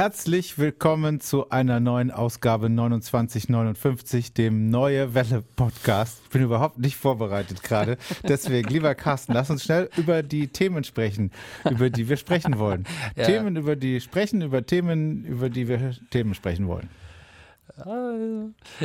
Herzlich willkommen zu einer neuen Ausgabe 2959, dem Neue Welle Podcast. Ich bin überhaupt nicht vorbereitet gerade. Deswegen, lieber Carsten, lass uns schnell über die Themen sprechen, über die wir sprechen wollen. Ja. Themen, über die sprechen, über Themen, über die wir Themen sprechen wollen.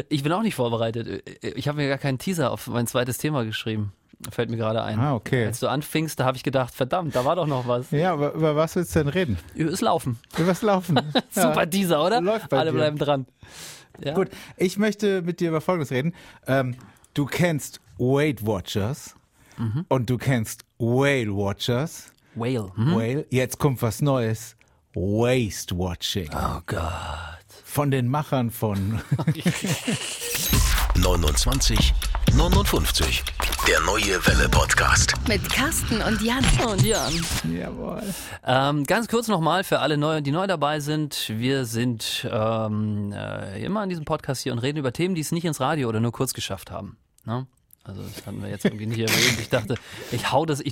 Ich bin auch nicht vorbereitet. Ich habe mir gar keinen Teaser auf mein zweites Thema geschrieben. Fällt mir gerade ein. Ah, okay. Als du anfingst, da habe ich gedacht, verdammt, da war doch noch was. Ja, aber über was willst du denn reden? Übers Laufen. Übers Laufen. Super ja. Teaser, oder? Läuft bei Alle dir. Bleiben dran. Ja. Gut, ich möchte mit dir über Folgendes reden. Du kennst Waste Watchers und du kennst Whale Watchers. Whale. Mhm. Whale. Jetzt kommt was Neues. Waste Watching. Oh Gott. Von den Machern von 2959. Der Neue Welle Podcast. Mit Carsten und Jan. Und Jan. Jawohl. Ganz kurz nochmal für alle, die neu dabei sind. Wir sind immer in diesem Podcast hier und reden über Themen, die es nicht ins Radio oder nur kurz geschafft haben. Ne? Also das hatten wir jetzt irgendwie nicht erwähnt. Ich dachte, ich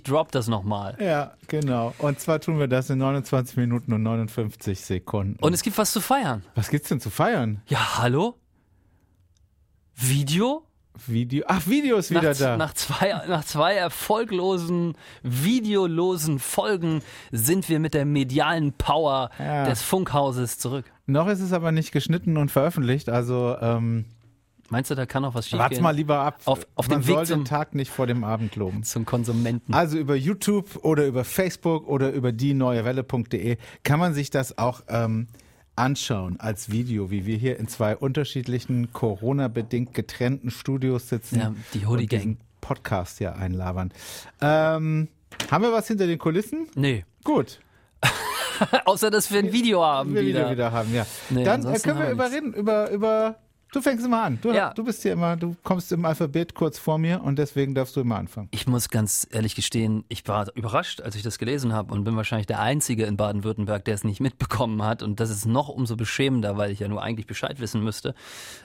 drop das nochmal. Ja, genau. Und zwar tun wir das in 29 Minuten und 59 Sekunden. Und es gibt was zu feiern. Was gibt's denn zu feiern? Ja, hallo? Video? Ach, Video ist wieder da. Nach zwei erfolglosen, videolosen Folgen sind wir mit der medialen Power des Funkhauses zurück. Noch ist es aber nicht geschnitten und veröffentlicht, also meinst du, da kann noch was schiefgehen? Wart's mal lieber ab. Auf dem Weg zum Tag nicht vor dem Abend loben. Zum Konsumenten. Also über YouTube oder über Facebook oder über die neuewelle.de kann man sich das auch anschauen als Video, wie wir hier in zwei unterschiedlichen Corona-bedingt getrennten Studios sitzen. Ja, die Hoodie Gang. Und Podcast hier einlabern. Haben wir was hinter den Kulissen? Nee. Gut. Außer, dass wir ein Video haben. Wir wieder haben, ja. Nee, dann können wir überreden, über du fängst immer an. Du bist hier immer, du kommst im Alphabet kurz vor mir und deswegen darfst du immer anfangen. Ich muss ganz ehrlich gestehen, ich war überrascht, als ich das gelesen habe und bin wahrscheinlich der Einzige in Baden-Württemberg, der es nicht mitbekommen hat. Und das ist noch umso beschämender, weil ich ja nur eigentlich Bescheid wissen müsste.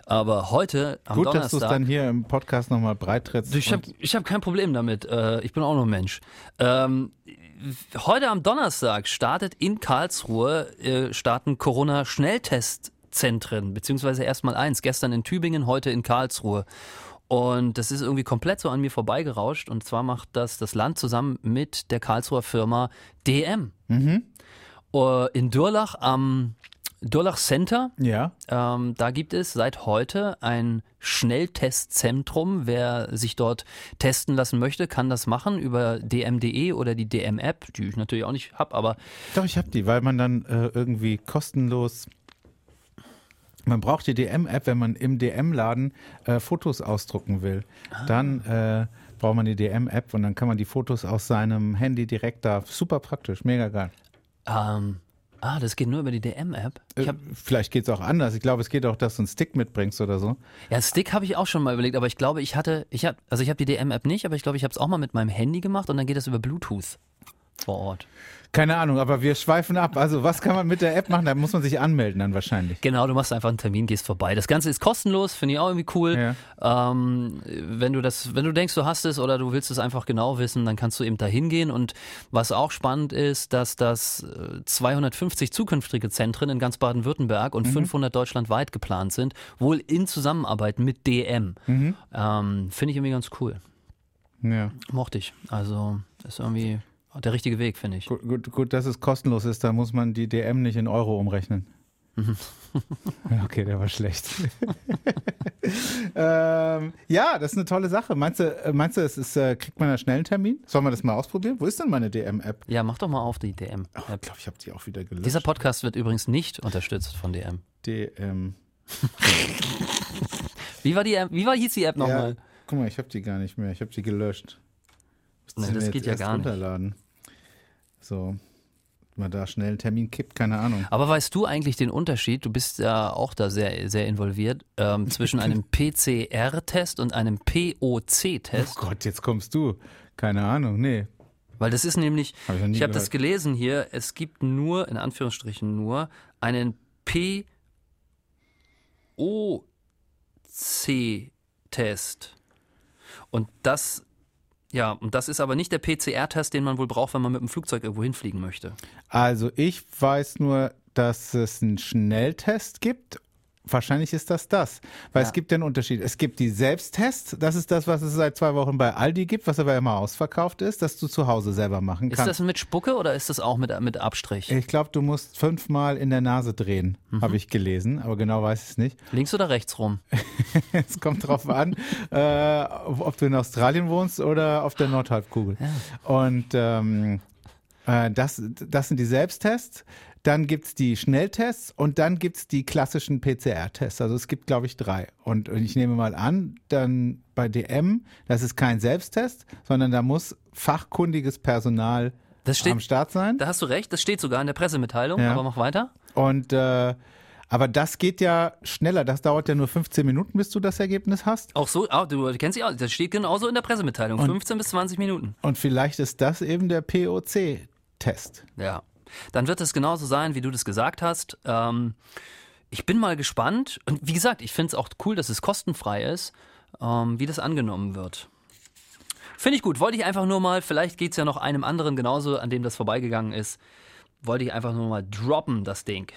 Aber heute am Donnerstag... Gut, dass du es dann hier im Podcast nochmal breit trittst. Ich hab kein Problem damit. Ich bin auch nur Mensch. Heute am Donnerstag startet in Karlsruhe Corona-Schnelltest. Zentren, beziehungsweise erstmal eins, gestern in Tübingen, heute in Karlsruhe. Und das ist irgendwie komplett so an mir vorbeigerauscht. Und zwar macht das Land zusammen mit der Karlsruher Firma DM. Mhm. In Durlach am Durlach Center. Ja. Da gibt es seit heute ein Schnelltestzentrum. Wer sich dort testen lassen möchte, kann das machen über dm.de oder die DM-App, die ich natürlich auch nicht habe, aber... Doch, ich habe die, weil man dann irgendwie kostenlos... Man braucht die DM-App, wenn man im DM-Laden Fotos ausdrucken will. Dann braucht man die DM-App und dann kann man die Fotos aus seinem Handy direkt da. Super praktisch, mega geil. Das geht nur über die DM-App? Vielleicht geht es auch anders. Ich glaube, es geht auch, dass du einen Stick mitbringst oder so. Ja, Stick habe ich auch schon mal überlegt, aber ich glaube, ich habe die DM-App nicht, aber ich glaube, ich habe es auch mal mit meinem Handy gemacht und dann geht das über Bluetooth vor Ort. Keine Ahnung, aber wir schweifen ab. Also was kann man mit der App machen? Da muss man sich anmelden dann wahrscheinlich. Genau, du machst einfach einen Termin, gehst vorbei. Das Ganze ist kostenlos, finde ich auch irgendwie cool. Ja. Wenn du denkst, du hast es oder du willst es einfach genau wissen, dann kannst du eben da hingehen. Und was auch spannend ist, dass das 250 zukünftige Zentren in ganz Baden-Württemberg und 500 deutschlandweit geplant sind, wohl in Zusammenarbeit mit DM. Mhm. Finde ich irgendwie ganz cool. Ja. Mochte ich. Also ist irgendwie... Der richtige Weg, finde ich. Gut, dass es kostenlos ist, da muss man die DM nicht in Euro umrechnen. Okay, der war schlecht. Ja, das ist eine tolle Sache. Meinst du, kriegt man da schnell einen Termin? Sollen wir das mal ausprobieren? Wo ist denn meine DM-App? Ja, mach doch mal auf die DM. Oh, ich glaube, ich habe die auch wieder gelöscht. Dieser Podcast wird übrigens nicht unterstützt von DM. DM. Wie hieß die App nochmal? Ja, guck mal, ich habe die gar nicht mehr. Ich habe die gelöscht. Nein, das geht ja gar nicht. So, mal da schnell einen Termin kippt, keine Ahnung. Aber weißt du eigentlich den Unterschied, du bist ja auch da sehr, sehr involviert, zwischen einem PCR-Test und einem POC-Test? Oh Gott, jetzt kommst du. Keine Ahnung, nee. Weil das ist nämlich, ich habe das gelesen hier, es gibt nur, in Anführungsstrichen nur, einen POC-Test. Und das ist aber nicht der PCR-Test, den man wohl braucht, wenn man mit dem Flugzeug irgendwo hinfliegen möchte. Also ich weiß nur, dass es einen Schnelltest gibt. Wahrscheinlich ist das. Weil es gibt den Unterschied. Es gibt die Selbsttests. Das ist das, was es seit 2 Wochen bei Aldi gibt, was aber immer ausverkauft ist, dass du zu Hause selber machen kannst. Ist das mit Spucke oder ist das auch mit Abstrich? Ich glaube, du musst 5-mal in der Nase drehen, habe ich gelesen. Aber genau weiß ich es nicht. Links oder rechts rum? Es kommt drauf an, ob du in Australien wohnst oder auf der Nordhalbkugel. Ja. Und das sind die Selbsttests. Dann gibt es die Schnelltests und dann gibt es die klassischen PCR-Tests. Also es gibt, glaube ich, 3. Und ich nehme mal an, dann bei DM, das ist kein Selbsttest, sondern da muss fachkundiges Personal am Start sein. Da hast du recht, das steht sogar in der Pressemitteilung, aber mach weiter. Und aber das geht ja schneller, das dauert ja nur 15 Minuten, bis du das Ergebnis hast. Auch so, du kennst dich auch, das steht genauso in der Pressemitteilung, und 15 bis 20 Minuten. Und vielleicht ist das eben der POC-Test. Ja. Dann wird es genauso sein, wie du das gesagt hast. Ich bin mal gespannt. Und wie gesagt, ich finde es auch cool, dass es kostenfrei ist, wie das angenommen wird. Finde ich gut. Wollte ich einfach nur mal, vielleicht geht es ja noch einem anderen genauso, an dem das vorbeigegangen ist, wollte ich einfach nur mal droppen, das Ding.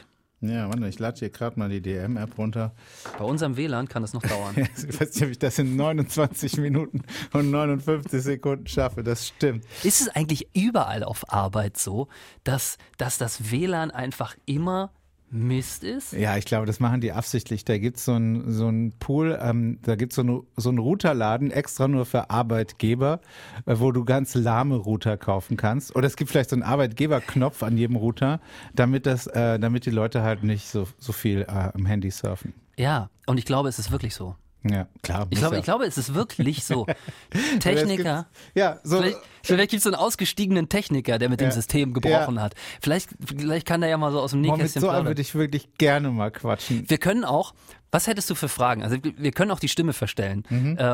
Ja, Mann, ich lade hier gerade mal die DM-App runter. Bei unserem WLAN kann das noch dauern. Ich weiß nicht, ob ich das in 29 Minuten und 59 Sekunden schaffe, das stimmt. Ist es eigentlich überall auf Arbeit so, dass das WLAN einfach immer Mist ist? Ja, ich glaube, das machen die absichtlich. Da gibt es so einen Pool, da gibt es so einen Routerladen extra nur für Arbeitgeber, wo du ganz lahme Router kaufen kannst. Oder es gibt vielleicht so einen Arbeitgeberknopf an jedem Router, damit die Leute halt nicht so viel am Handy surfen. Ja, und ich glaube, es ist wirklich so. Ja, klar. Ich glaube, es ist wirklich so. Techniker. Ja, so. Vielleicht gibt es so einen ausgestiegenen Techniker, der mit dem System gebrochen hat. Vielleicht kann der ja mal so aus dem Nähkästchen plaudern. So würde ich wirklich gerne mal quatschen. Wir können auch, was hättest du für Fragen? Also wir können auch die Stimme verstellen.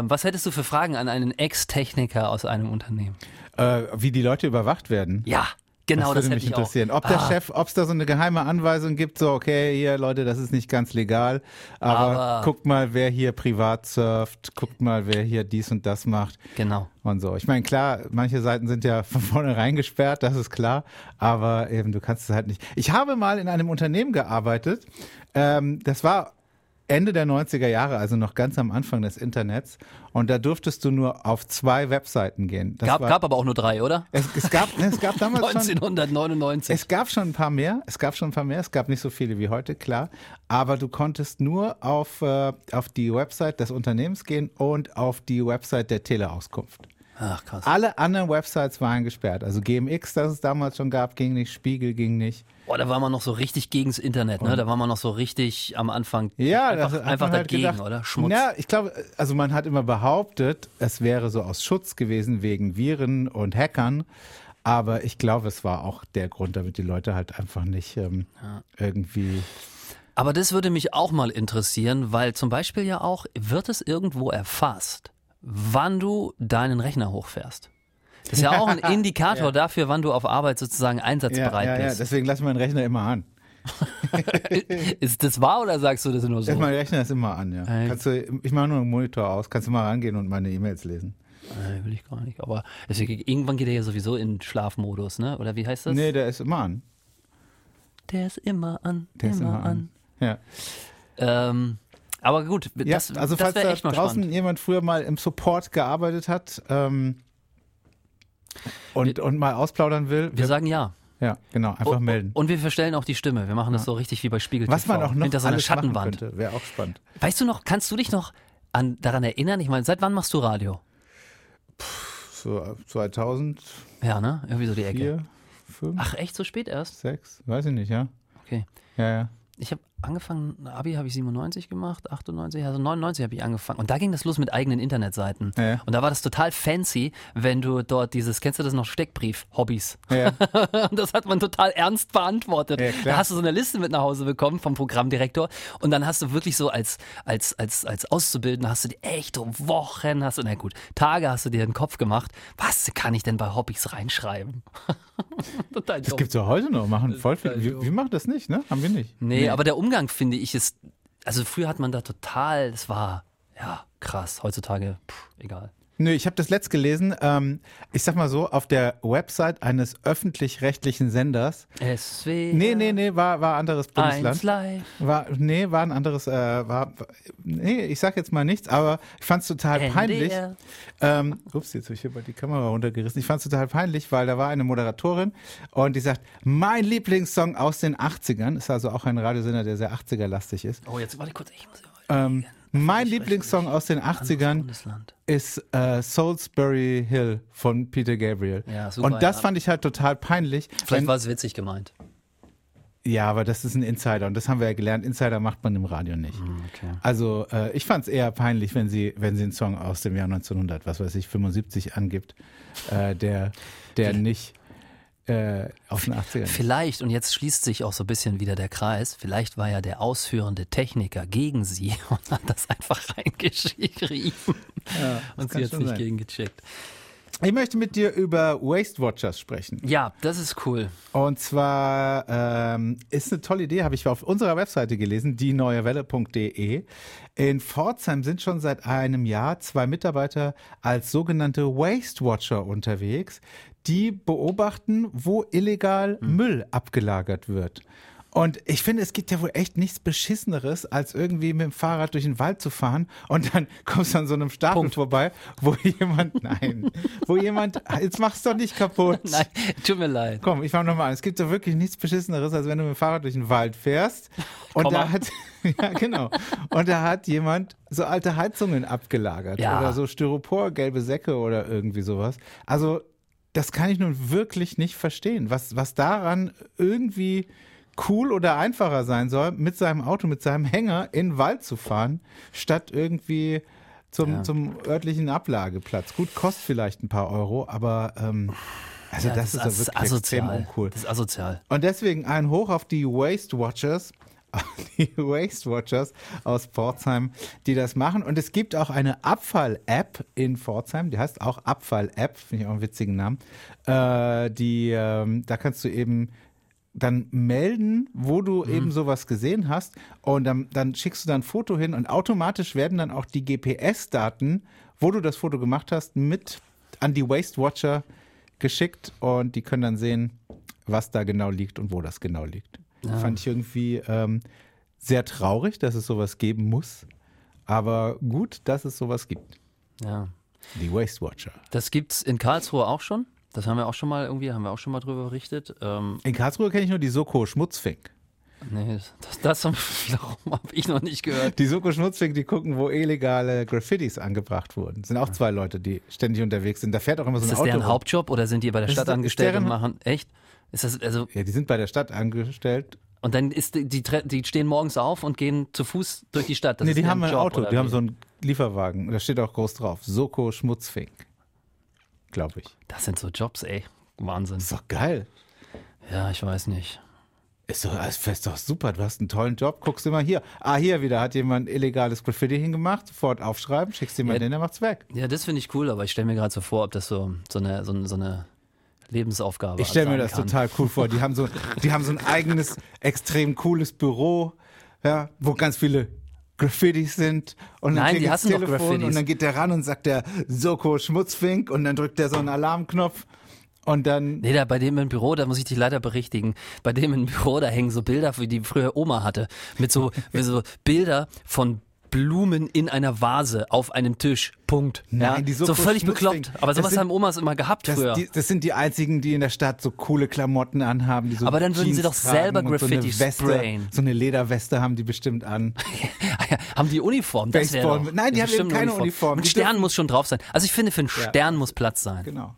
Was hättest du für Fragen an einen Ex-Techniker aus einem Unternehmen? Wie die Leute überwacht werden. Ja. Genau, das würde mich interessieren. Ob der Chef, ob es da so eine geheime Anweisung gibt, so okay, hier Leute, das ist nicht ganz legal, aber guckt mal, wer hier privat surft, guckt mal, wer hier dies und das macht. Genau. Und so. Ich meine, klar, manche Seiten sind ja von vornherein gesperrt, das ist klar, aber eben, du kannst es halt nicht. Ich habe mal in einem Unternehmen gearbeitet, das war Ende der 90er Jahre, also noch ganz am Anfang des Internets. Und da durftest du nur auf 2 Webseiten gehen. Das gab aber auch nur 3, oder? Es gab damals 1999. Es gab schon ein paar mehr. Es gab nicht so viele wie heute, klar. Aber du konntest nur auf die Website des Unternehmens gehen und auf die Website der Teleauskunft. Ach, krass. Alle anderen Websites waren gesperrt. Also GMX, das es damals schon gab, ging nicht. Spiegel ging nicht. Boah, da war man noch so richtig gegen das Internet, ne? Da war man noch so richtig am Anfang einfach dagegen, halt gedacht, oder? Schmutz. Ja, ich glaube, also man hat immer behauptet, es wäre so aus Schutz gewesen wegen Viren und Hackern. Aber ich glaube, es war auch der Grund, damit die Leute halt einfach nicht irgendwie... Aber das würde mich auch mal interessieren, weil zum Beispiel ja auch, wird es irgendwo erfasst, wann du deinen Rechner hochfährst. Das ist ja auch ein Indikator dafür, wann du auf Arbeit sozusagen einsatzbereit bist. Ja, deswegen lasse ich meinen Rechner immer an. Ist das wahr oder sagst du das nur so? Mein Rechner ist immer an, ja. Ich mache nur einen Monitor aus, kannst du mal rangehen und meine E-Mails lesen. Will ich gar nicht, aber irgendwann geht er ja sowieso in Schlafmodus, ne? Oder wie heißt das? Nee, der ist immer an. Der ist immer an. Ja. Aber gut, das, ja, also das wäre echt mal spannend. Falls da draußen jemand früher mal im Support gearbeitet hat und mal ausplaudern will. Wir sagen ja. Ja, genau, einfach melden. Und wir verstellen auch die Stimme. Wir machen das so richtig wie bei Spiegel TV. Was man auch noch hinter so einer Schattenwand könnte, wäre auch spannend. Weißt du noch, kannst du dich noch daran erinnern? Ich meine, seit wann machst du Radio? So 2000. Ja, ne? Irgendwie so die Ecke. 4, 5. Ach, echt so spät erst? 6, weiß ich nicht, ja. Okay. Ja. Ich habe angefangen, Abi habe ich 97 gemacht, 98, also 99 habe ich angefangen. Und da ging das los mit eigenen Internetseiten. Ja. Und da war das total fancy, wenn du dort dieses, kennst du das noch, Steckbrief-Hobbys. Ja. Das hat man total ernst beantwortet. Ja, da hast du so eine Liste mit nach Hause bekommen vom Programmdirektor. Und dann hast du wirklich so als Auszubildender hast du dir echt Wochen, Tage hast du dir den Kopf gemacht. Was kann ich denn bei Hobbys reinschreiben? Total das gibt es ja heute noch. Wir machen das nicht, ne? Haben wir nicht. Nee, aber der Umgang, finde ich, ist, also früher hat man da total, das war, ja, krass. Heutzutage, egal. Nö, ich habe das letzt gelesen. Ich sag mal so, auf der Website eines öffentlich-rechtlichen Senders. SW. Nee, war anderes Bundesland. Ich sag jetzt mal nichts, aber ich fand's total NDR. Peinlich. Ups, jetzt habe ich hier mal die Kamera runtergerissen. Ich fand's total peinlich, weil da war eine Moderatorin und die sagt, mein Lieblingssong aus den 80ern. Ist also auch ein Radiosender, der sehr 80er-lastig ist. Oh, jetzt warte kurz, ich muss mein Lieblingssong aus den 80ern ist Solsbury Hill von Peter Gabriel. Ja, super, und das fand ich halt total peinlich. Vielleicht war es witzig gemeint. Ja, aber das ist ein Insider und das haben wir ja gelernt. Insider macht man im Radio nicht. Okay. Also ich fand es eher peinlich, wenn sie einen Song aus dem Jahr 1975 angibt, der nicht auf den 80ern. Vielleicht, und jetzt schließt sich auch so ein bisschen wieder der Kreis, vielleicht war ja der ausführende Techniker gegen sie und hat das einfach reingeschrieben. Ja, und sie hat es nicht gegengecheckt. Ich möchte mit dir über Waste Watchers sprechen. Ja, das ist cool. Und zwar ist eine tolle Idee, habe ich auf unserer Webseite gelesen, dieneuewelle.de. In Pforzheim sind schon seit einem Jahr 2 Mitarbeiter als sogenannte Waste Watcher unterwegs, die beobachten, wo illegal Müll abgelagert wird. Und ich finde, es gibt ja wohl echt nichts Beschisseneres, als irgendwie mit dem Fahrrad durch den Wald zu fahren und dann kommst du an so einem Stapel vorbei, wo jemand, jetzt mach's doch nicht kaputt. Nein, tut mir leid. Komm, ich fange nochmal an. Es gibt ja wirklich nichts Beschisseneres, als wenn du mit dem Fahrrad durch den Wald fährst und Und da hat jemand so alte Heizungen abgelagert oder so Styropor, gelbe Säcke oder irgendwie sowas. Also das kann ich nun wirklich nicht verstehen, was daran irgendwie cool oder einfacher sein soll, mit seinem Auto, mit seinem Hänger in den Wald zu fahren, statt irgendwie zum örtlichen Ablageplatz. Gut, kostet vielleicht ein paar Euro, aber das ist ja wirklich extrem uncool. Das ist asozial. Und deswegen ein Hoch auf die Waste Watchers. Aus Pforzheim, die das machen. Und es gibt auch eine Abfall-App in Pforzheim, die heißt auch Abfall-App, finde ich auch einen witzigen Namen. Da kannst du eben dann melden, wo du eben sowas gesehen hast und dann schickst du dann ein Foto hin und automatisch werden dann auch die GPS-Daten, wo du das Foto gemacht hast, mit an die Waste Watcher geschickt und die können dann sehen, was da genau liegt und wo das genau liegt. Ja. Fand ich irgendwie sehr traurig, dass es sowas geben muss. Aber gut, dass es sowas gibt. Ja. Die Waste Watcher. Das gibt's in Karlsruhe auch schon. Das haben wir auch schon mal drüber berichtet. In Karlsruhe kenne ich nur die Soko Schmutzfink. Nee, das habe ich noch nicht gehört. Die Soko Schmutzfink, die gucken, wo illegale Graffitis angebracht wurden. Das sind auch 2 Leute, die ständig unterwegs sind. Da fährt auch immer so ein Auto. Ist das deren Hauptjob oder sind die bei der Stadt angestellt und machen echt? Ist das, also ja, die sind bei der Stadt angestellt. Und dann ist die stehen morgens auf und gehen zu Fuß durch die Stadt. Das nee, die haben ein Job, Auto, die haben so einen Lieferwagen. Da steht auch groß drauf, Soko Schmutzfink, glaube ich. Das sind so Jobs, ey. Wahnsinn. Ist doch geil. Ja, ich weiß nicht. Ist doch super, du hast einen tollen Job, guckst immer hier. Ah, hier wieder hat jemand illegales Graffiti hingemacht, sofort aufschreiben, schickst jemanden hin, der macht's weg. Ja, das finde ich cool, aber ich stelle mir gerade so vor, ob das so eine Lebensaufgabe. Ich stelle mir das total cool vor. Die haben so ein eigenes, extrem cooles Büro, ja, wo ganz viele Graffitis sind. Und dann klingelt das Telefon und dann geht der ran und sagt der Soko Schmutzfink und dann drückt der so einen Alarmknopf. Und dann da bei dem im Büro, da muss ich dich leider berichtigen, bei dem im Büro, da hängen so Bilder, wie die früher Oma hatte, mit so Bilder von Blumen in einer Vase auf einem Tisch. Punkt. Nein, die so völlig bekloppt. Aber sowas haben Omas immer gehabt früher. Das sind die einzigen, die in der Stadt so coole Klamotten anhaben. Die so aber dann würden Jeans sie doch selber Graffiti sprayen. So eine Lederweste haben die bestimmt an. Haben die Uniform? Das Baseball. Nein, die haben eben keine Uniform. Ein Stern muss schon drauf sein. Also ich finde, für einen Stern muss Platz sein. Genau.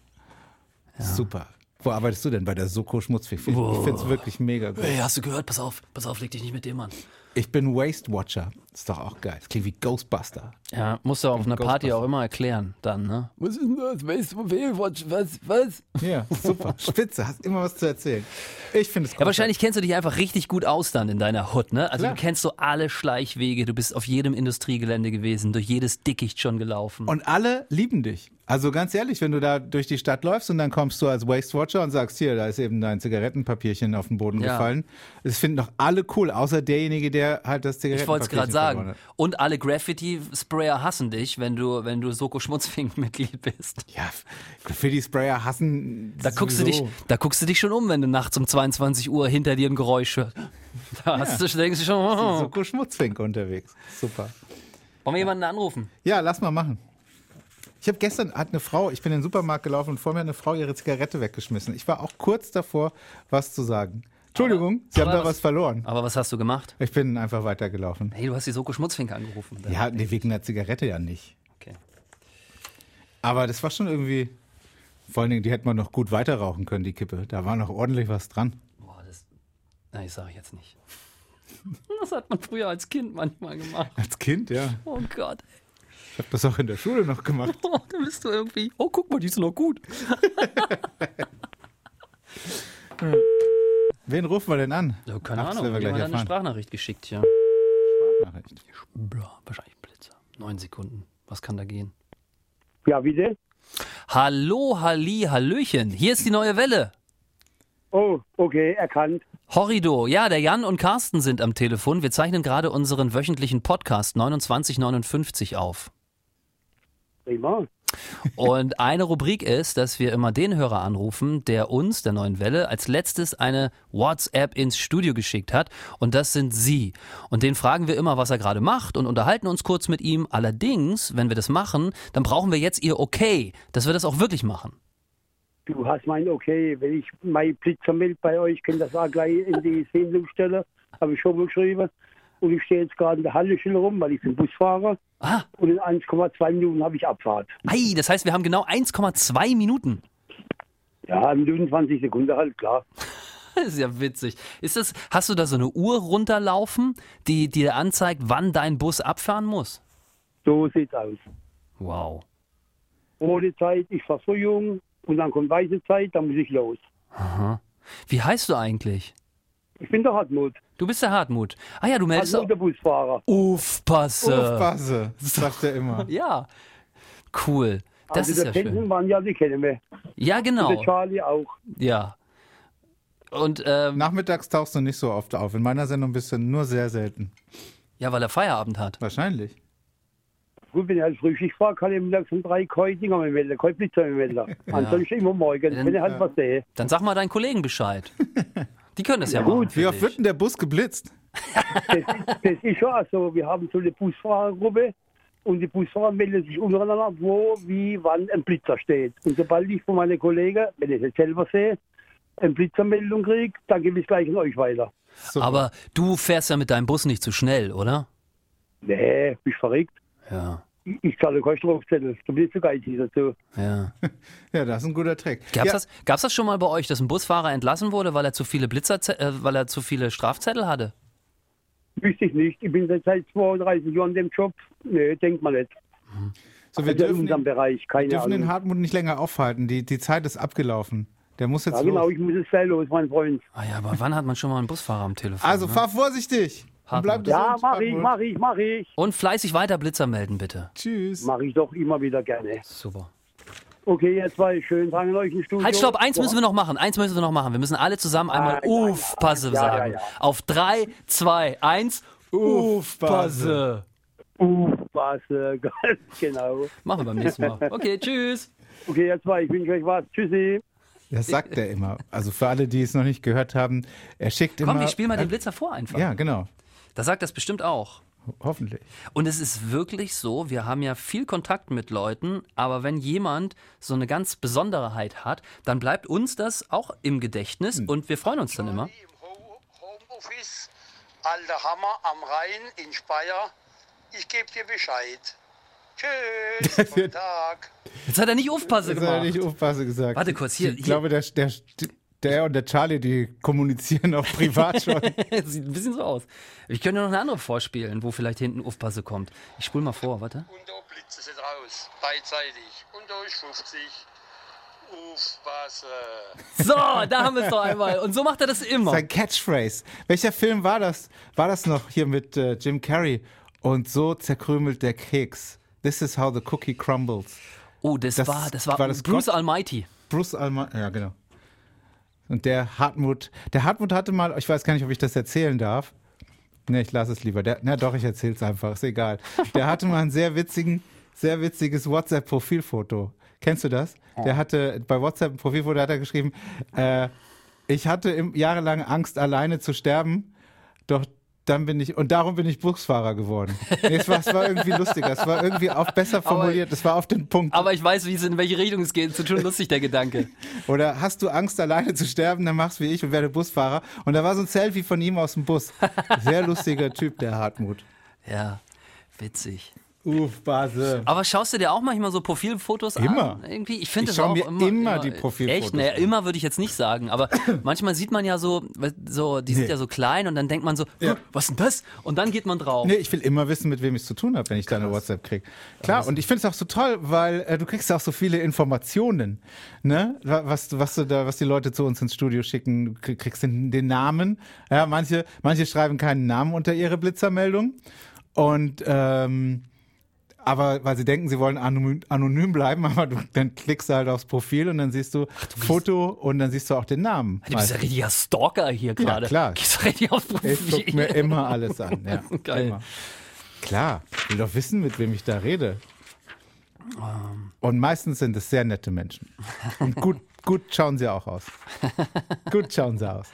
Ja. Super. Wo arbeitest du denn bei der Soko Schmutzfink? Ich finde es wirklich mega gut. Hey, hast du gehört? Pass auf, leg dich nicht mit dem an. Ich bin Waste Watcher. Ist doch auch geil. Das klingt wie Ghostbuster. Ja, musst du auf einer Party auch immer erklären dann, ne? Was ist denn das? Waste Watch? Was? Ja, super. Spitze, hast immer was zu erzählen. Ich finde es cool. Ja, wahrscheinlich kennst du dich einfach richtig gut aus dann in deiner Hood, ne? Also du kennst so alle Schleichwege, du bist auf jedem Industriegelände gewesen, durch jedes Dickicht schon gelaufen. Und alle lieben dich. Also ganz ehrlich, wenn du da durch die Stadt läufst und dann kommst du als Waste Watcher und sagst, hier, da ist eben dein Zigarettenpapierchen auf den Boden gefallen. Das finden doch alle cool, außer derjenige, der halt das Zigarettenpapierchen sagen. Verloren. Und alle Graffiti-Sprayer hassen dich, wenn du Soko Schmutzfink-Mitglied bist. Ja, Graffiti-Sprayer hassen da guckst du dich schon um, wenn du nachts um 22 Uhr hinter dir ein Geräusch hörst. Denkst du schon, oh. Soko Schmutzfink unterwegs. Super. Wollen wir jemanden anrufen? Ja, lass mal machen. Ich habe gestern, ich bin in den Supermarkt gelaufen und vor mir hat eine Frau ihre Zigarette weggeschmissen. Ich war auch kurz davor, was zu sagen. Entschuldigung, Sie haben da was verloren. Aber was hast du gemacht? Ich bin einfach weitergelaufen. Hey, du hast die Soko Schmutzfink angerufen. Ja, nee, wegen der Zigarette ja nicht. Okay. Aber das war schon irgendwie, vor allen Dingen, die hätte man noch gut weiterrauchen können, die Kippe. Da war noch ordentlich was dran. Boah, das sage ich jetzt nicht. Das hat man früher als Kind manchmal gemacht. Als Kind, ja. Oh Gott, ey. Ich habe das auch in der Schule noch gemacht. Oh, da bist du irgendwie. Oh, guck mal, die ist noch gut. Wen rufen wir denn an? Ja, keine Ahnung, wir haben eine Sprachnachricht geschickt, ja. Sprachnachricht? Ja, wahrscheinlich Blitzer. 9 Sekunden. Was kann da gehen? Ja, wie denn? Hallo, Halli, Hallöchen. Hier ist die neue Welle. Oh, okay, erkannt. Horrido, ja, der Jan und Carsten sind am Telefon. Wir zeichnen gerade unseren wöchentlichen Podcast 2959 auf. Prima. Und eine Rubrik ist, dass wir immer den Hörer anrufen, der uns, der Neuen Welle, als letztes eine WhatsApp ins Studio geschickt hat. Und das sind Sie. Und den fragen wir immer, was er gerade macht und unterhalten uns kurz mit ihm. Allerdings, wenn wir das machen, dann brauchen wir jetzt Ihr Okay, dass wir das auch wirklich machen. Du hast mein Okay, wenn ich meine Blitzermeld bei euch, kann das auch gleich in die Sendung stellen, habe ich schon mal geschrieben. Und ich stehe jetzt gerade in der Halleschule rum, weil ich bin Busfahrer. Ah. Und in 1,2 Minuten habe ich Abfahrt. Ei, das heißt, wir haben genau 1,2 Minuten. Ja, 29 Sekunden halt, klar. Das ist ja witzig. Hast du da so eine Uhr runterlaufen, die dir anzeigt, wann dein Bus abfahren muss? So sieht's aus. Wow. Rote Zeit, ich fahre so jung. Und dann kommt weiße Zeit, dann muss ich los. Aha. Wie heißt du eigentlich? Ich bin der Hartmut. Du bist der Hartmut. Ah ja, du meldest Hartmut, der Busfahrer. Aufpasse, sagt er immer. Ja, cool. Das also ist ja schön. Die Penten waren ja, die kennen wir. Ja, genau. Und der Charlie auch. Ja. Und nachmittags tauchst du nicht so oft auf. In meiner Sendung bist du nur sehr selten. Ja, weil er Feierabend hat. Wahrscheinlich. Gut, wenn ich halt frühstück fahre, kann ich mittags um 3 kein Ding am Wälder, kein Blitzer am Wälder. Ansonsten immer morgens, wenn ich halt was sehe. Dann sag mal deinen Kollegen Bescheid. Die können das ja machen. Gut, wie oft wird denn der Bus geblitzt? Das ist schon so. Wir haben so eine Busfahrergruppe und die Busfahrer melden sich untereinander, wo, wie, wann ein Blitzer steht. Und sobald ich von meinen Kollegen, wenn ich es selber sehe, eine Blitzermeldung kriege, dann gebe ich es gleich an euch weiter. Super. Aber du fährst ja mit deinem Bus nicht zu schnell, oder? Nee, bin ich verrückt. Ja. Ich zahle keinen Strafzettel, du bist zu geizig dazu. Ja. Ja, das ist ein guter Trick. Gab's das schon mal bei euch, dass ein Busfahrer entlassen wurde, weil er zu viele Strafzettel hatte? Wüsste ich nicht. Ich bin seit 32 Jahren in dem Job. Nee, denkt man nicht. Mhm. So, wir dürfen in unserem Bereich, keine Ahnung. Den Hartmut nicht länger aufhalten. Die Zeit ist abgelaufen. Der muss jetzt los. Genau, ich muss jetzt los, mein Freund. Ah ja, aber wann hat man schon mal einen Busfahrer am Telefon? Also, fahr vorsichtig! Bleib ja, mach ich. Und fleißig weiter Blitzer melden, bitte. Tschüss. Mach ich doch immer wieder gerne. Super. Okay, jetzt war ich schön. Danke euch im Studio. Halt, stopp. Eins müssen wir noch machen. Wir müssen alle zusammen einmal Uff-Passe sagen. Ja. Auf 3, 2, 1. Uff-Passe. Uff-Passe. Ganz genau. Machen wir beim nächsten Mal. Okay, tschüss. Okay, jetzt war ich. Wünsche euch was. Tschüssi. Das sagt er immer. Also für alle, die es noch nicht gehört haben, er schickt immer... Komm, ich spiele mal den Blitzer vor einfach. Ja, genau. Da sagt das bestimmt auch. Hoffentlich. Und es ist wirklich so, wir haben ja viel Kontakt mit Leuten, aber wenn jemand so eine ganz Besonderheit hat, dann bleibt uns das auch im Gedächtnis und wir freuen uns dann immer. Im Homeoffice, Alter Hammer am Rhein in Speyer, ich gebe dir Bescheid. Tschüss, guten Tag. Jetzt hat er nicht Aufpasse gemacht. Warte kurz, hier. Ich glaube, der und der Charlie, die kommunizieren auch privat schon. Sieht ein bisschen so aus. Ich könnte noch eine andere vorspielen, wo vielleicht hinten Aufpasse kommt. Ich spule mal vor, warte. Und da blitzt es raus, beidseitig. Und da ist 50. Aufpasse. So, da haben wir es doch einmal. Und so macht er das immer. Sein Catchphrase. Welcher Film war das? War das noch hier mit Jim Carrey? Und so zerkrümelt der Keks. This is how the cookie crumbles. Oh, das war Bruce Almighty. Bruce Almighty, ja genau. Und der Hartmut hatte mal, ich weiß gar nicht, ob ich das erzählen darf, Ne, ich lasse es lieber. Ich erzähle es einfach, ist egal. Der hatte mal ein sehr witziges WhatsApp-Profilfoto. Kennst du das? Der hatte bei WhatsApp ein Profilfoto, hat er geschrieben, ich hatte jahrelang Angst, alleine zu sterben, doch dann bin ich, und darum bin ich Busfahrer geworden. Nee, es war irgendwie lustiger, es war irgendwie auch besser formuliert, es war auf den Punkt. Aber ich weiß, in welche Richtung es geht, es ist schon lustig, der Gedanke. Oder hast du Angst, alleine zu sterben, dann mach's wie ich und werde Busfahrer. Und da war so ein Selfie von ihm aus dem Bus. Sehr lustiger Typ, der Hartmut. Ja, witzig. Uff, Base. Aber schaust du dir auch manchmal so Profilfotos an? Irgendwie? Ich finde das auch immer die Profilfotos. Echt? Naja, immer würde ich jetzt nicht sagen, aber manchmal sieht man ja so die sind ja so klein und dann denkt man so, ja, was ist denn das? Und dann geht man drauf. Nee, ich will immer wissen, mit wem ich es zu tun habe, wenn ich da eine WhatsApp kriege. Klar, und ich finde es auch so toll, weil du kriegst auch so viele Informationen, ne? Was die Leute zu uns ins Studio schicken, du kriegst den Namen. Ja, manche schreiben keinen Namen unter ihre Blitzermeldung und aber weil sie denken, sie wollen anonym bleiben, aber dann klickst du halt aufs Profil und dann siehst du Foto und dann siehst du auch den Namen. Du bist ja richtiger Stalker hier gerade. Ja, klar. Gehst du richtig aufs Profil. Ich guck mir immer alles an. Ja, geil. Immer. Klar, ich will doch wissen, mit wem ich da rede. Und meistens sind es sehr nette Menschen. Und gut schauen sie auch aus. Gut schauen sie aus.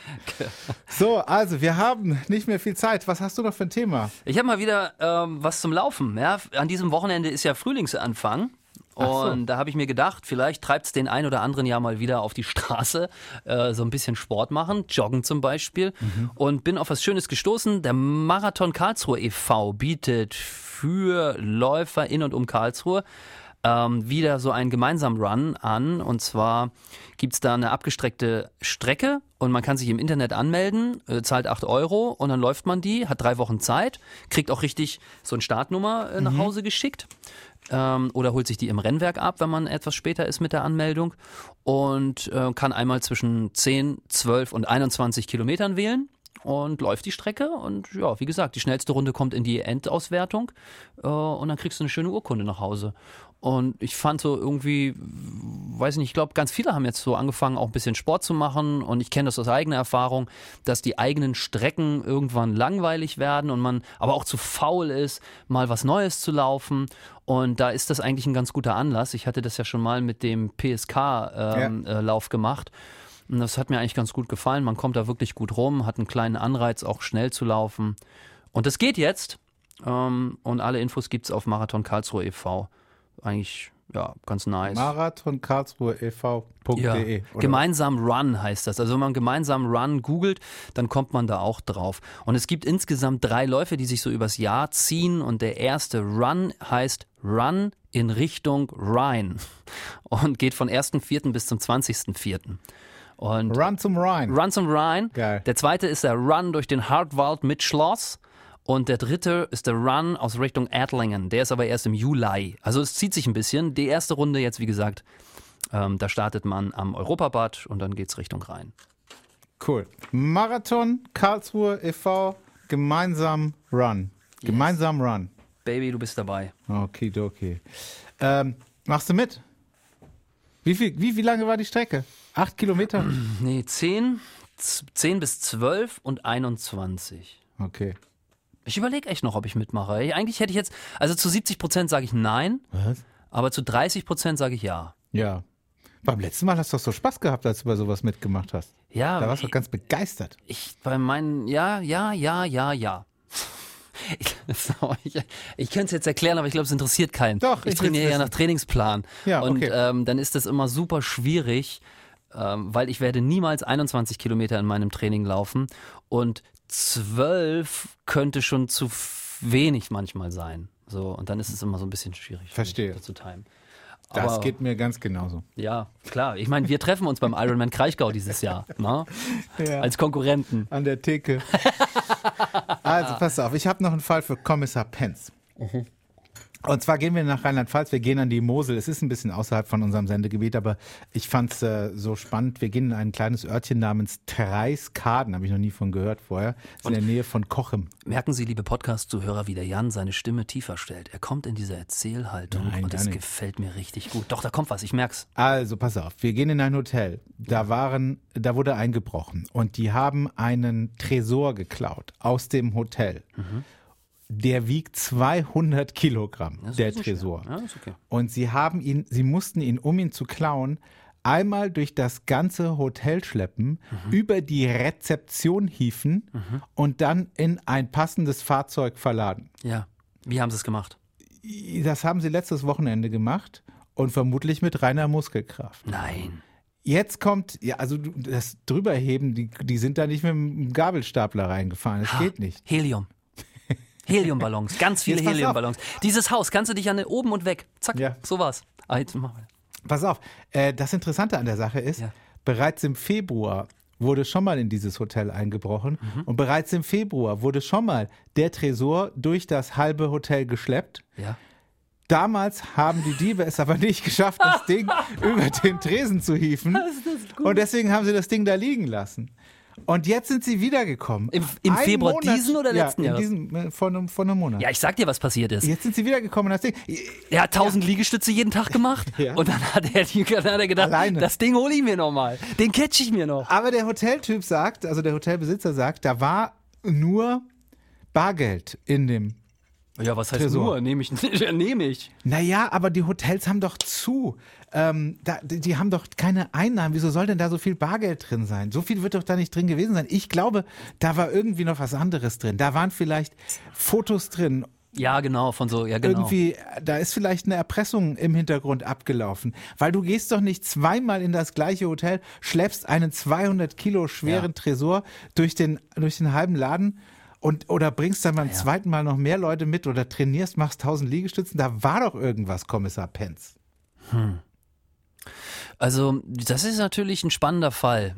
So, also wir haben nicht mehr viel Zeit. Was hast du noch für ein Thema? Ich habe mal wieder was zum Laufen. Ja? An diesem Wochenende ist ja Frühlingsanfang. Und da habe ich mir gedacht, vielleicht treibt es den einen oder anderen ja mal wieder auf die Straße, so ein bisschen Sport machen, joggen zum Beispiel. Mhm. Und bin auf was Schönes gestoßen. Der Marathon Karlsruhe e.V. bietet für Läufer in und um Karlsruhe wieder so einen gemeinsamen Run an. Und zwar gibt es da eine abgestreckte Strecke und man kann sich im Internet anmelden, zahlt 8 € und dann läuft man die, hat 3 Wochen Zeit, kriegt auch richtig so eine Startnummer nach Hause geschickt oder holt sich die im Rennwerk ab, wenn man etwas später ist mit der Anmeldung und kann einmal zwischen 10, 12 und 21 Kilometern wählen. Und läuft die Strecke und ja, wie gesagt, die schnellste Runde kommt in die Endauswertung und dann kriegst du eine schöne Urkunde nach Hause. Und ich fand so irgendwie, weiß nicht, ich glaube, ganz viele haben jetzt so angefangen, auch ein bisschen Sport zu machen und ich kenne das aus eigener Erfahrung, dass die eigenen Strecken irgendwann langweilig werden und man aber auch zu faul ist, mal was Neues zu laufen. Und da ist das eigentlich ein ganz guter Anlass. Ich hatte das ja schon mal mit dem PSK-Lauf gemacht. Das hat mir eigentlich ganz gut gefallen. Man kommt da wirklich gut rum, hat einen kleinen Anreiz, auch schnell zu laufen. Und das geht jetzt. Und alle Infos gibt es auf Marathon Karlsruhe e.V. Eigentlich, ja, ganz nice. marathonkarlsruhe.ev.de. Ja. Gemeinsam Run heißt das. Also wenn man gemeinsam Run googelt, dann kommt man da auch drauf. Und es gibt insgesamt 3 Läufe, die sich so übers Jahr ziehen. Und der erste Run heißt Run in Richtung Rhein. Und geht von 1.4. bis zum 20.4. Und Run zum Rhein. Run zum Rhein. Geil. Der zweite ist der Run durch den Hartwald mit Schloss. Und der dritte ist der Run aus Richtung Erdlingen. Der ist aber erst im Juli. Also es zieht sich ein bisschen. Die erste Runde jetzt, wie gesagt, da startet man am Europabad und dann geht's Richtung Rhein. Cool. Marathon Karlsruhe e.V. Gemeinsam Run. Yes. Gemeinsam Run. Baby, du bist dabei. Okidoki. Machst du mit? Wie lange war die Strecke? 8 Kilometer? Nee, 10 bis 12 und 21. Okay. Ich überlege echt noch, ob ich mitmache. Eigentlich hätte ich jetzt, also zu 70% sage ich nein. Was? Aber zu 30% sage ich ja. Ja. Beim letzten Mal hast du doch so Spaß gehabt, als du bei sowas mitgemacht hast. Ja. Da warst du ganz begeistert. Ja. Ich könnte es jetzt erklären, aber ich glaube, es interessiert keinen. Doch, ich trainiere ja nach Trainingsplan. Ja, und okay. Dann ist das immer super schwierig, weil ich werde niemals 21 Kilometer in meinem Training laufen und 12 könnte schon zu wenig manchmal sein. So, und dann ist es immer so ein bisschen schwierig. Verstehe. Zu timen. Das geht mir ganz genauso. Ja, klar. Ich meine, wir treffen uns beim Ironman Kraichgau dieses Jahr. Ne? Ja. Als Konkurrenten. An der Theke. Also, pass auf. Ich habe noch einen Fall für Kommissar Pence. Mhm. Und zwar gehen wir nach Rheinland-Pfalz, wir gehen an die Mosel. Es ist ein bisschen außerhalb von unserem Sendegebiet, aber ich fand es so spannend. Wir gehen in ein kleines Örtchen namens Treis-Karden, habe ich noch nie von gehört vorher. Ist in der Nähe von Cochem. Merken Sie, liebe Podcast-Zuhörer, wie der Jan seine Stimme tiefer stellt. Er kommt in diese Erzählhaltung und das gefällt mir richtig gut. Doch, da kommt was, ich merk's. Also, pass auf, wir gehen in ein Hotel. Da wurde eingebrochen und die haben einen Tresor geklaut aus dem Hotel. Mhm. Der wiegt 200 Kilogramm, der Tresor. Ja, ist okay. Und sie mussten ihn, um ihn zu klauen, einmal durch das ganze Hotel schleppen, über die Rezeption hieven und dann in ein passendes Fahrzeug verladen. Ja, wie haben sie es gemacht? Das haben sie letztes Wochenende gemacht und vermutlich mit reiner Muskelkraft. Nein. Jetzt kommt, ja, also das Drüberheben, die sind da nicht mit dem Gabelstapler reingefahren, das geht nicht. Heliumballons, ganz viele Heliumballons. Dieses Haus, kannst du dich an oben und weg. Zack, so war's. Jetzt machen wir. Pass auf, das Interessante an der Sache ist, bereits im Februar wurde schon mal in dieses Hotel eingebrochen und bereits im Februar wurde schon mal der Tresor durch das halbe Hotel geschleppt. Ja. Damals haben die Diebe es aber nicht geschafft, das Ding über den Tresen zu hieven und deswegen haben sie das Ding da liegen lassen. Und jetzt sind sie wiedergekommen. Im Februar Monat, diesen oder letzten Jahres? Vor einem Monat. Ja, ich sag dir, was passiert ist. Jetzt sind sie wiedergekommen. Das Ding, er hat 1000 Liegestütze jeden Tag gemacht. Und dann hat er gedacht, alleine. Das Ding hole ich mir nochmal. Den catch ich mir noch. Aber der Hoteltyp sagt, also der Hotelbesitzer sagt, da war nur Bargeld in dem. Ja, was heißt Tresor? Nur? Nehme ich. Naja, aber die Hotels haben doch zu. Die haben doch keine Einnahmen. Wieso soll denn da so viel Bargeld drin sein? So viel wird doch da nicht drin gewesen sein. Ich glaube, da war irgendwie noch was anderes drin. Da waren vielleicht Fotos drin. Ja, genau, Irgendwie, da ist vielleicht eine Erpressung im Hintergrund abgelaufen. Weil du gehst doch nicht zweimal in das gleiche Hotel, schleppst einen 200 Kilo schweren Tresor durch den halben Laden. Oder bringst dann beim zweiten Mal noch mehr Leute mit oder trainierst, machst 1000 Liegestützen. Da war doch irgendwas, Kommissar Penz. Also das ist natürlich ein spannender Fall.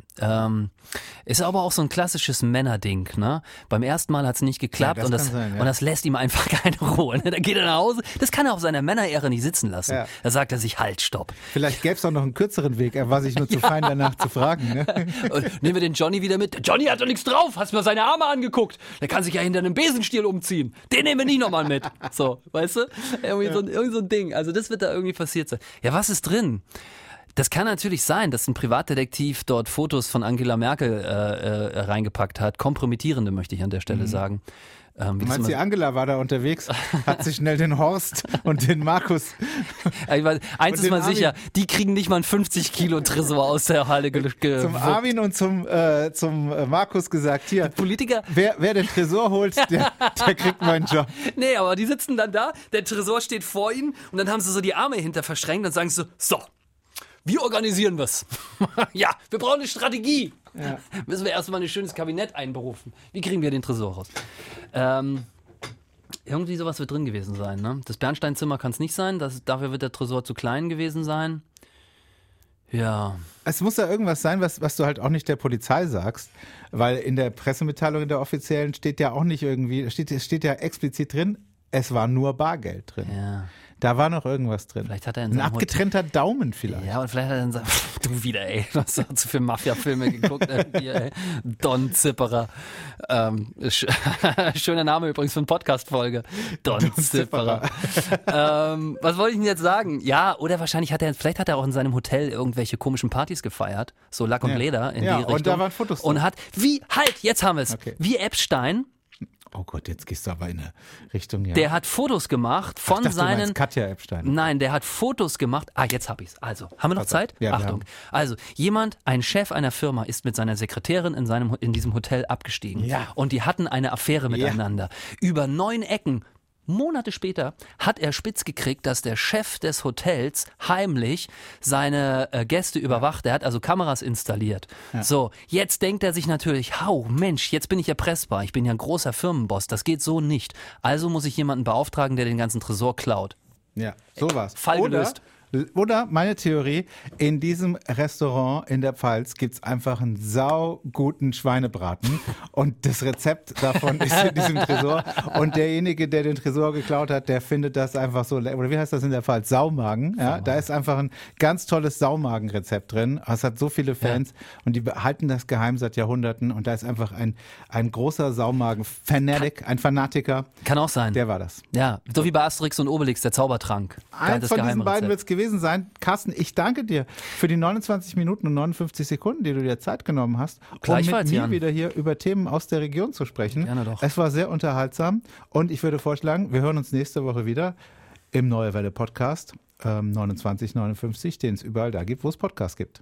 Ist aber auch so ein klassisches Männerding. Ne? Beim ersten Mal hat es nicht geklappt und das lässt ihm einfach keine Ruhe. Ne? Dann geht er nach Hause. Das kann er auf seiner Männerehre nicht sitzen lassen. Ja. Da sagt er sich, halt, stopp. Vielleicht gäbe es auch noch einen kürzeren Weg. Er war sich nur zu fein, danach zu fragen. Ne? Und nehmen wir den Johnny wieder mit. Johnny hat doch nichts drauf. Hast mir seine Arme angeguckt. Der kann sich ja hinter einem Besenstiel umziehen. Den nehmen wir nicht nochmal mit. So, weißt du? Irgendwie so ein Ding. Also das wird da irgendwie passiert sein. Ja, was ist drin? Das kann natürlich sein, dass ein Privatdetektiv dort Fotos von Angela Merkel reingepackt hat. Kompromittierende möchte ich an der Stelle sagen. Meinst du, Angela war da unterwegs, hat sich schnell den Horst und den Markus. Eins ist mal sicher, die kriegen nicht mal einen 50 Kilo Tresor aus der Halle gelöscht. Zum Armin und zum Markus gesagt, hier, Politiker. Wer den Tresor holt, der kriegt meinen Job. Nee, aber die sitzen dann da, der Tresor steht vor ihnen und dann haben sie so die Arme hinter verschränkt und sagen so. Wie organisieren wir es? Ja, wir brauchen eine Strategie. Ja. Müssen wir erstmal ein schönes Kabinett einberufen. Wie kriegen wir den Tresor raus? Irgendwie sowas wird drin gewesen sein. Ne? Das Bernsteinzimmer kann es nicht sein. Dafür wird der Tresor zu klein gewesen sein. Ja. Es muss da irgendwas sein, was du halt auch nicht der Polizei sagst, weil in der Pressemitteilung, in der offiziellen, steht ja auch nicht irgendwie, steht ja explizit drin, es war nur Bargeld drin. Ja. Da war noch irgendwas drin. Vielleicht hat er in seinem abgetrennter Daumen vielleicht. Ja, und vielleicht hat er in seinem... Du wieder, ey. Du hast doch zu viele Mafia-Filme geguckt. Ey. Don Zipperer. Schöner Name übrigens für eine Podcast-Folge. Don Zipperer. Was wollte ich denn jetzt sagen? Ja, oder wahrscheinlich hat er auch in seinem Hotel irgendwelche komischen Partys gefeiert. So Lack und Leder in die Richtung. Und da waren Fotos drin. Und hat... jetzt haben wir es. Okay. Wie Epstein... Oh Gott, jetzt gehst du aber in eine Richtung. Ja. Der hat Fotos gemacht von seinen... Du meinst Katja Epstein. Nein, der hat Fotos gemacht. Ah, jetzt hab ich's. Also, haben wir noch Zeit? Ja, Achtung. Also, ein Chef einer Firma ist mit seiner Sekretärin in diesem Hotel abgestiegen. Ja. Und die hatten eine Affäre miteinander. Ja. Über 9 Ecken. Monate später hat er spitz gekriegt, dass der Chef des Hotels heimlich seine Gäste überwacht. Er hat also Kameras installiert. Ja. So, jetzt denkt er sich natürlich, Mensch, jetzt bin ich erpressbar. Ich bin ja ein großer Firmenboss. Das geht so nicht. Also muss ich jemanden beauftragen, der den ganzen Tresor klaut. Ja, sowas. Fall gelöst. Oder meine Theorie, in diesem Restaurant in der Pfalz gibt es einfach einen sauguten Schweinebraten und das Rezept davon ist in diesem Tresor und derjenige, der den Tresor geklaut hat, der findet das einfach so, oder wie heißt das in der Pfalz? Saumagen. Ja? Da ist einfach ein ganz tolles Saumagenrezept drin. Es hat so viele Fans und die halten das geheim seit Jahrhunderten und da ist einfach ein großer Saumagen-Fanatic, ein Fanatiker. Kann auch sein. Der war das. Ja, so wie bei Asterix und Obelix, der Zaubertrank. Eins von diesen beiden wird es gewesen sein. Carsten, ich danke dir für die 29 Minuten und 59 Sekunden, die du dir Zeit genommen hast, um mit mir wieder hier über Themen aus der Region zu sprechen. Gerne doch. Es war sehr unterhaltsam und ich würde vorschlagen, wir hören uns nächste Woche wieder im Neue Welle Podcast 2959, den es überall da gibt, wo es Podcasts gibt.